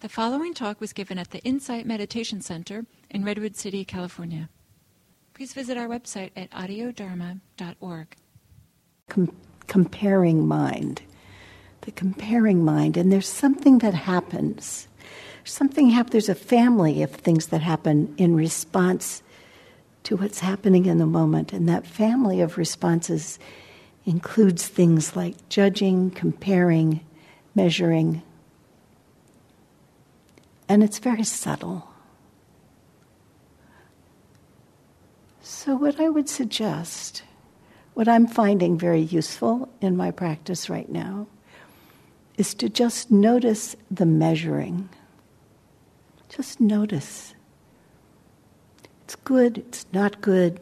The following talk was given at the Insight Meditation Center in Redwood City, California. Please visit our website at audiodharma.org. Comparing mind. The comparing mind. And there's something that happens. There's a family of things that happen in response to what's happening in the moment. And that family of responses includes things like judging, comparing, measuring. And it's very subtle. So what I would suggest, what I'm finding very useful in my practice right now, is to just notice the measuring. Just notice. It's good, it's not good,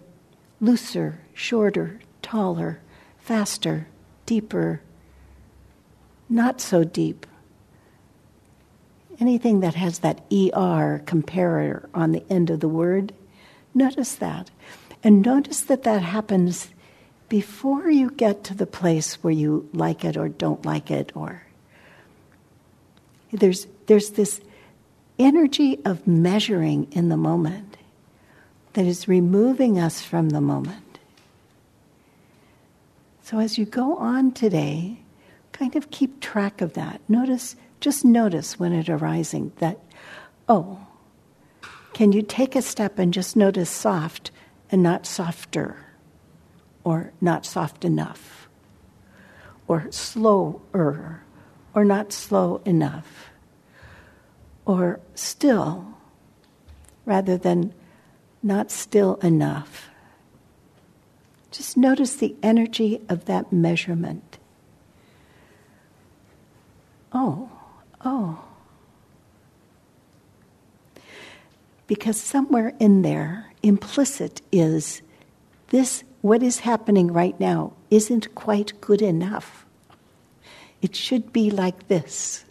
looser, shorter, taller, faster, deeper, not so deep. Anything that has that ER comparator on the end of the word, notice that. And notice that that happens before you get to the place where you like it or don't like it. Or there's this energy of measuring in the moment that is removing us from the moment. So as you go on today, kind of keep track of that. Just notice when it's arising that, oh, can you take a step and just notice soft and not softer, or not soft enough, or slower, or not slow enough, or still, rather than not still enough. Just notice the energy of that measurement. Oh. Because somewhere in there, implicit is this, what is happening right now isn't quite good enough. It should be like this.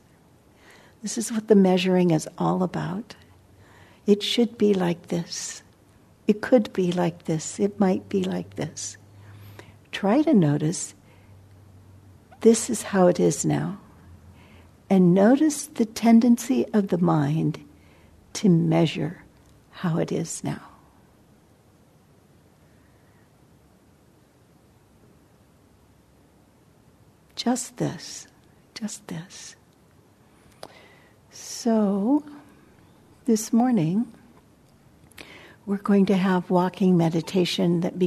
This is what the measuring is all about. It should be like this. It could be like this. It might be like this. Try to notice this is how it is now. And notice the tendency of the mind to measure how it is now. Just this. So, this morning, we're going to have walking meditation that begins.